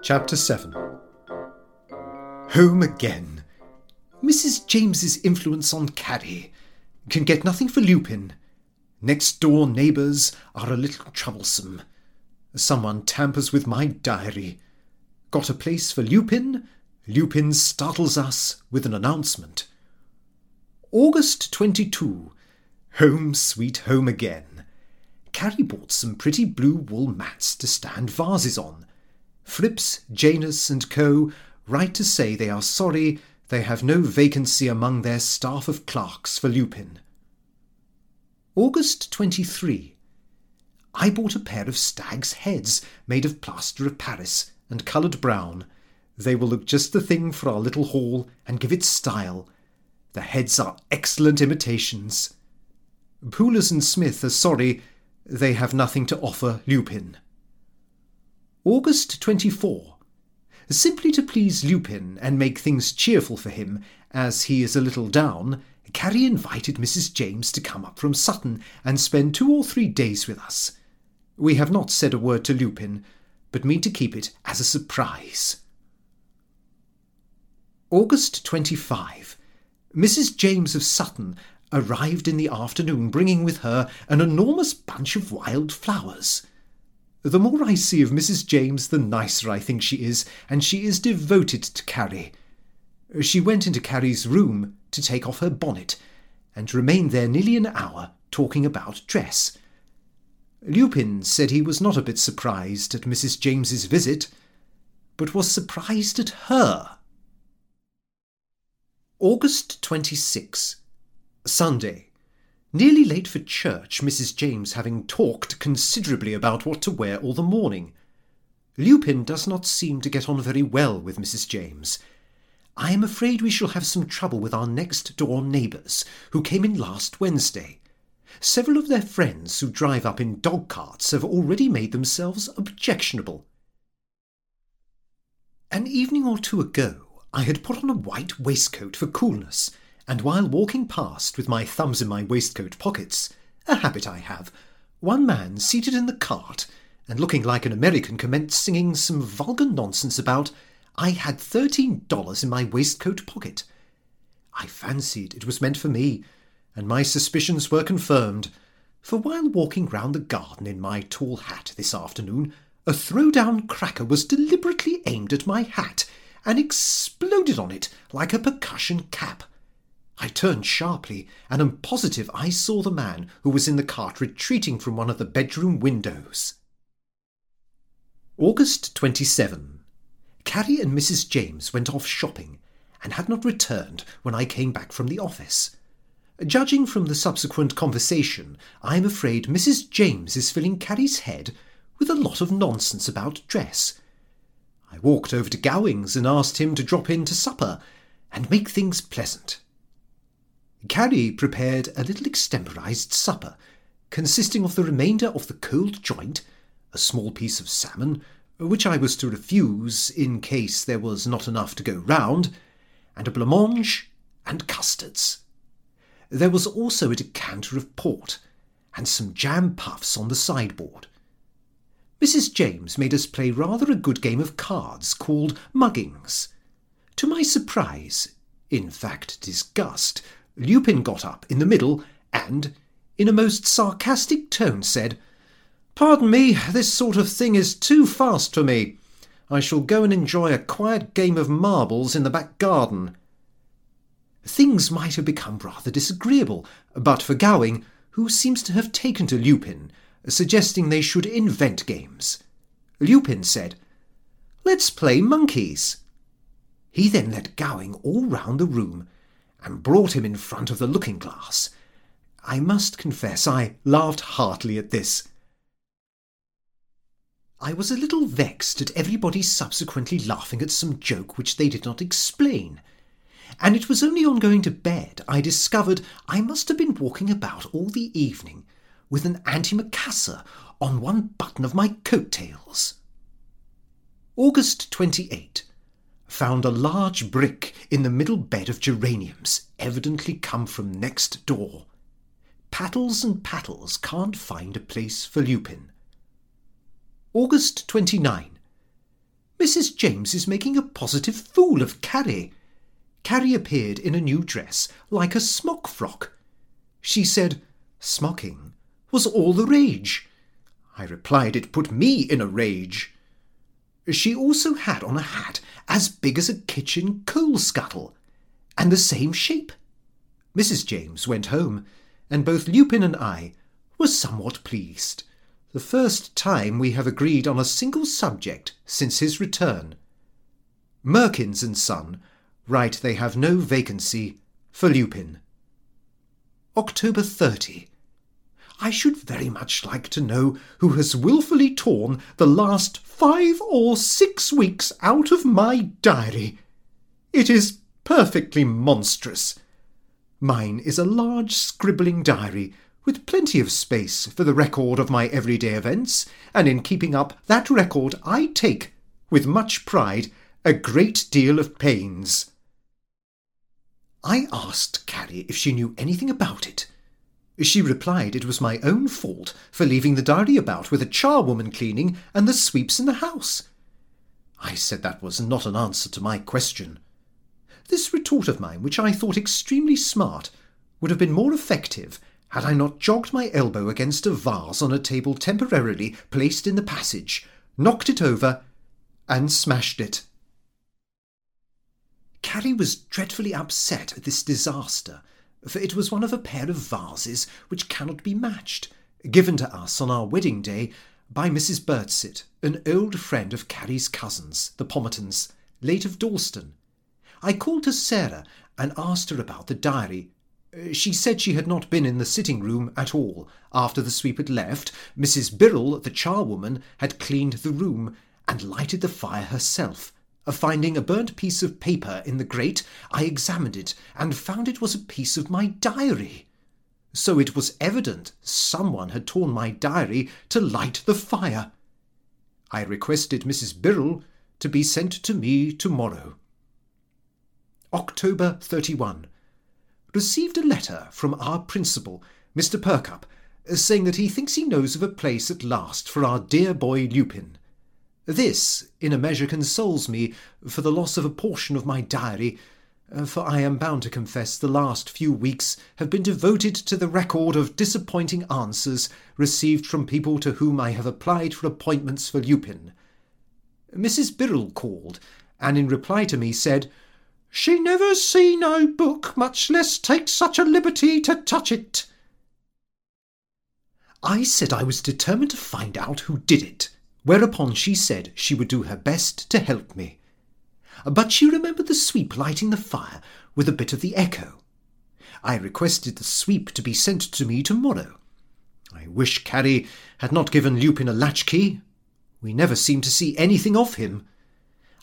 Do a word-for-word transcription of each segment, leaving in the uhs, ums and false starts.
Chapter seven. Home again. Missus James's influence on Carrie. Can get nothing for Lupin. Next-door neighbours are a little troublesome. Someone tampers with my diary. Got a place for Lupin? Lupin startles us with an announcement. August twenty-second. Home sweet home again. Carrie bought some pretty blue wool mats to stand vases on. Fripps, Janus and co. write to say they are sorry they have no vacancy among their staff of clerks for Lupin. August twenty-third. I bought a pair of stag's heads made of plaster of Paris and coloured brown. They will look just the thing for our little hall and give it style. The heads are excellent imitations. Poolers and Smith are sorry they have nothing to offer Lupin. August twenty-fourth. Simply to please Lupin and make things cheerful for him, as he is a little down, Carrie invited Missus James to come up from Sutton and spend two or three days with us. We have not said a word to Lupin, but mean to keep it as a surprise. August twenty-fifth. Missus James of Sutton arrived in the afternoon, bringing with her an enormous bunch of wild flowers. The more I see of Missus James, the nicer I think she is, and she is devoted to Carrie. She went into Carrie's room to take off her bonnet, and remained there nearly an hour talking about dress. Lupin said he was not a bit surprised at Missus James's visit, but was surprised at her. August twenty-sixth. Sunday. Nearly late for church, Missus James having talked considerably about what to wear all the morning. Lupin does not seem to get on very well with Missus James. I am afraid we shall have some trouble with our next-door neighbours, who came in last Wednesday. Several of their friends who drive up in dog-carts have already made themselves objectionable. An evening or two ago, I had put on a white waistcoat for coolness, and while walking past with my thumbs in my waistcoat pockets, a habit I have, one man seated in the cart and looking like an American commenced singing some vulgar nonsense about I had thirteen dollars in my waistcoat pocket. I fancied it was meant for me, and my suspicions were confirmed, for while walking round the garden in my tall hat this afternoon, a throw-down cracker was deliberately aimed at my hat and exploded on it like a percussion cap. I turned sharply, and am positive I saw the man who was in the cart retreating from one of the bedroom windows. August twenty-seventh. Carrie and Missus James went off shopping, and had not returned when I came back from the office. Judging from the subsequent conversation, I am afraid Missus James is filling Carrie's head with a lot of nonsense about dress. I walked over to Gowings and asked him to drop in to supper, and make things pleasant. Carrie prepared a little extemporised supper, consisting of the remainder of the cold joint, a small piece of salmon, which I was to refuse in case there was not enough to go round, and a blancmange and custards. There was also a decanter of port, and some jam puffs on the sideboard. Missus James made us play rather a good game of cards called muggings. To my surprise, in fact disgust, Lupin got up in the middle and, in a most sarcastic tone, said, "Pardon me, this sort of thing is too fast for me. I shall go and enjoy a quiet game of marbles in the back garden." Things might have become rather disagreeable, but for Gowing, who seems to have taken to Lupin, suggesting they should invent games. Lupin said, "Let's play monkeys." He then led Gowing all round the room, and brought him in front of the looking-glass. I must confess I laughed heartily at this. I was a little vexed at everybody subsequently laughing at some joke which they did not explain, and it was only on going to bed I discovered I must have been walking about all the evening with an antimacassar on one button of my coat-tails. August twenty-eighth. found a large brick in the middle bed of geraniums, evidently come from next door. Pattles and Pattles can't find a place for Lupin. August twenty-ninth. Missus James is making a positive fool of Carrie. Carrie appeared in a new dress, like a smock frock. She said, "Smocking was all the rage." I replied it put me in a rage. She also had on a hat as big as a kitchen coal scuttle, and the same shape. Missus James went home, and both Lupin and I were somewhat pleased. The first time we have agreed on a single subject since his return. Merkins and Son write they have no vacancy for Lupin. October thirtieth. I should very much like to know who has wilfully torn the last five or six weeks out of my diary. It is perfectly monstrous. Mine is a large scribbling diary with plenty of space for the record of my everyday events, and in keeping up that record I take, with much pride, a great deal of pains. I asked Carrie if she knew anything about it. She replied it was my own fault for leaving the diary about with a charwoman cleaning and the sweeps in the house. I said that was not an answer to my question. This retort of mine, which I thought extremely smart, would have been more effective had I not jogged my elbow against a vase on a table temporarily placed in the passage, knocked it over, and smashed it. Carrie was dreadfully upset at this disaster, for it was one of a pair of vases which cannot be matched, given to us on our wedding day by Missus Burtzit, an old friend of Carrie's cousins, the Pommertons, late of Dalston. I called to Sarah and asked her about the diary. She said she had not been in the sitting-room at all. After the sweep had left, Missus Birrell, the charwoman, had cleaned the room and lighted the fire herself. Finding a burnt piece of paper in the grate, I examined it and found it was a piece of my diary. So it was evident someone had torn my diary to light the fire. I requested Missus Birrell to be sent to me tomorrow. October thirty-first. Received a letter from our principal, Mister Perkupp, saying that he thinks he knows of a place at last for our dear boy Lupin. This, in a measure, consoles me for the loss of a portion of my diary, for I am bound to confess the last few weeks have been devoted to the record of disappointing answers received from people to whom I have applied for appointments for Lupin. Missus Birrell called, and in reply to me said, "She never see no book, much less take such a liberty to touch it." I said I was determined to find out who did it, whereupon she said she would do her best to help me. But she remembered the sweep lighting the fire with a bit of the echo. I requested the sweep to be sent to me tomorrow. I wish Carrie had not given Lupin a latchkey. We never seem to see anything of him.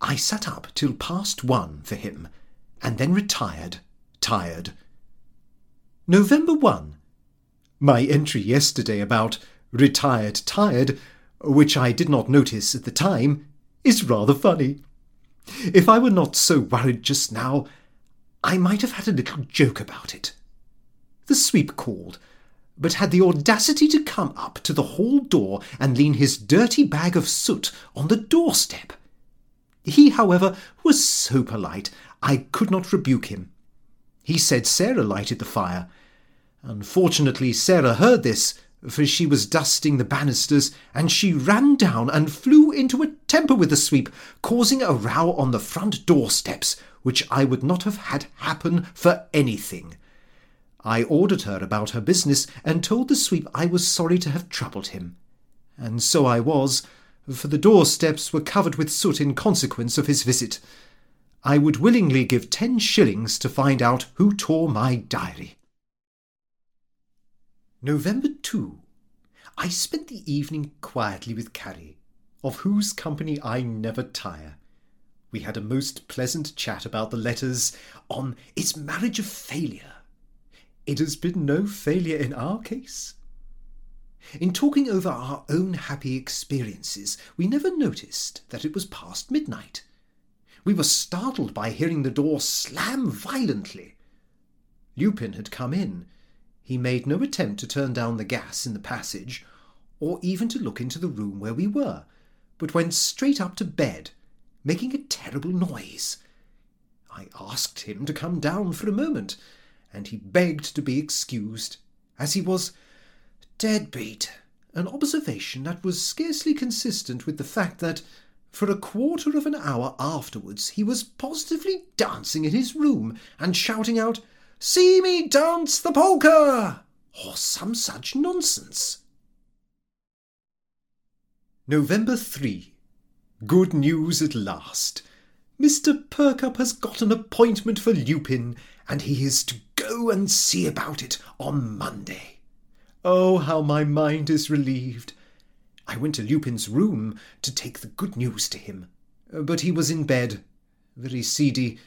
I sat up till past one for him, and then retired, tired. November first. My entry yesterday about retired, tired, which I did not notice at the time, is rather funny. If I were not so worried just now, I might have had a little joke about it. The sweep called, but had the audacity to come up to the hall door and lean his dirty bag of soot on the doorstep. He, however, was so polite, I could not rebuke him. He said Sarah lighted the fire. Unfortunately, Sarah heard this, for she was dusting the banisters, and she ran down and flew into a temper with the sweep, causing a row on the front doorsteps, which I would not have had happen for anything. I ordered her about her business, and told the sweep I was sorry to have troubled him. And so I was, for the doorsteps were covered with soot in consequence of his visit. I would willingly give ten shillings to find out who tore my diary. November second. I spent the evening quietly with Carrie, of whose company I never tire. We had a most pleasant chat about the letters on its marriage of failure. It has been no failure in our case. In talking over our own happy experiences, we never noticed that it was past midnight. We were startled by hearing the door slam violently. Lupin had come in. He made no attempt to turn down the gas in the passage, or even to look into the room where we were, but went straight up to bed, making a terrible noise. I asked him to come down for a moment, and he begged to be excused, as he was deadbeat, an observation that was scarcely consistent with the fact that, for a quarter of an hour afterwards, he was positively dancing in his room and shouting out, "See me dance the polka!" or some such nonsense. November third. Good news at last. Mister Perkupp has got an appointment for Lupin, and he is to go and see about it on Monday. Oh, how my mind is relieved! I went to Lupin's room to take the good news to him, but he was in bed, very seedy,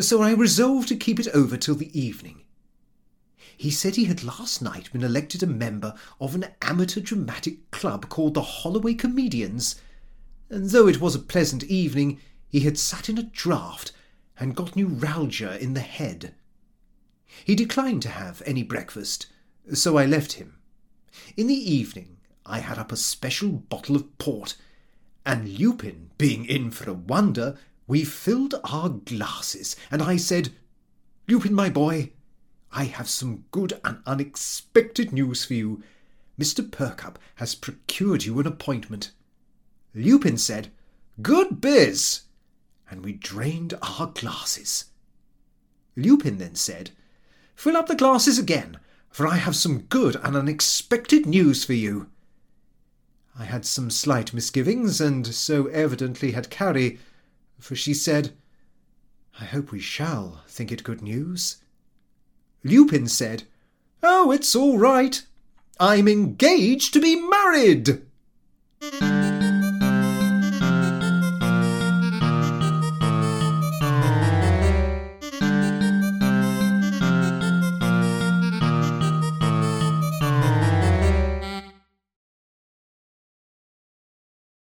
so I resolved to keep it over till the evening. He said he had last night been elected a member of an amateur dramatic club called the Holloway Comedians, and though it was a pleasant evening, he had sat in a draught and got neuralgia in the head. He declined to have any breakfast, so I left him. In the evening I had up a special bottle of port, and Lupin being in for a wonder, we filled our glasses, and I said, "Lupin, my boy, I have some good and unexpected news for you. Mister Perkupp has procured you an appointment." Lupin said, "Good biz," and we drained our glasses. Lupin then said, "Fill up the glasses again, for I have some good and unexpected news for you." I had some slight misgivings, and so evidently had Carrie, for she said, "I hope we shall think it good news." Lupin said, "Oh, it's all right. I'm engaged to be married."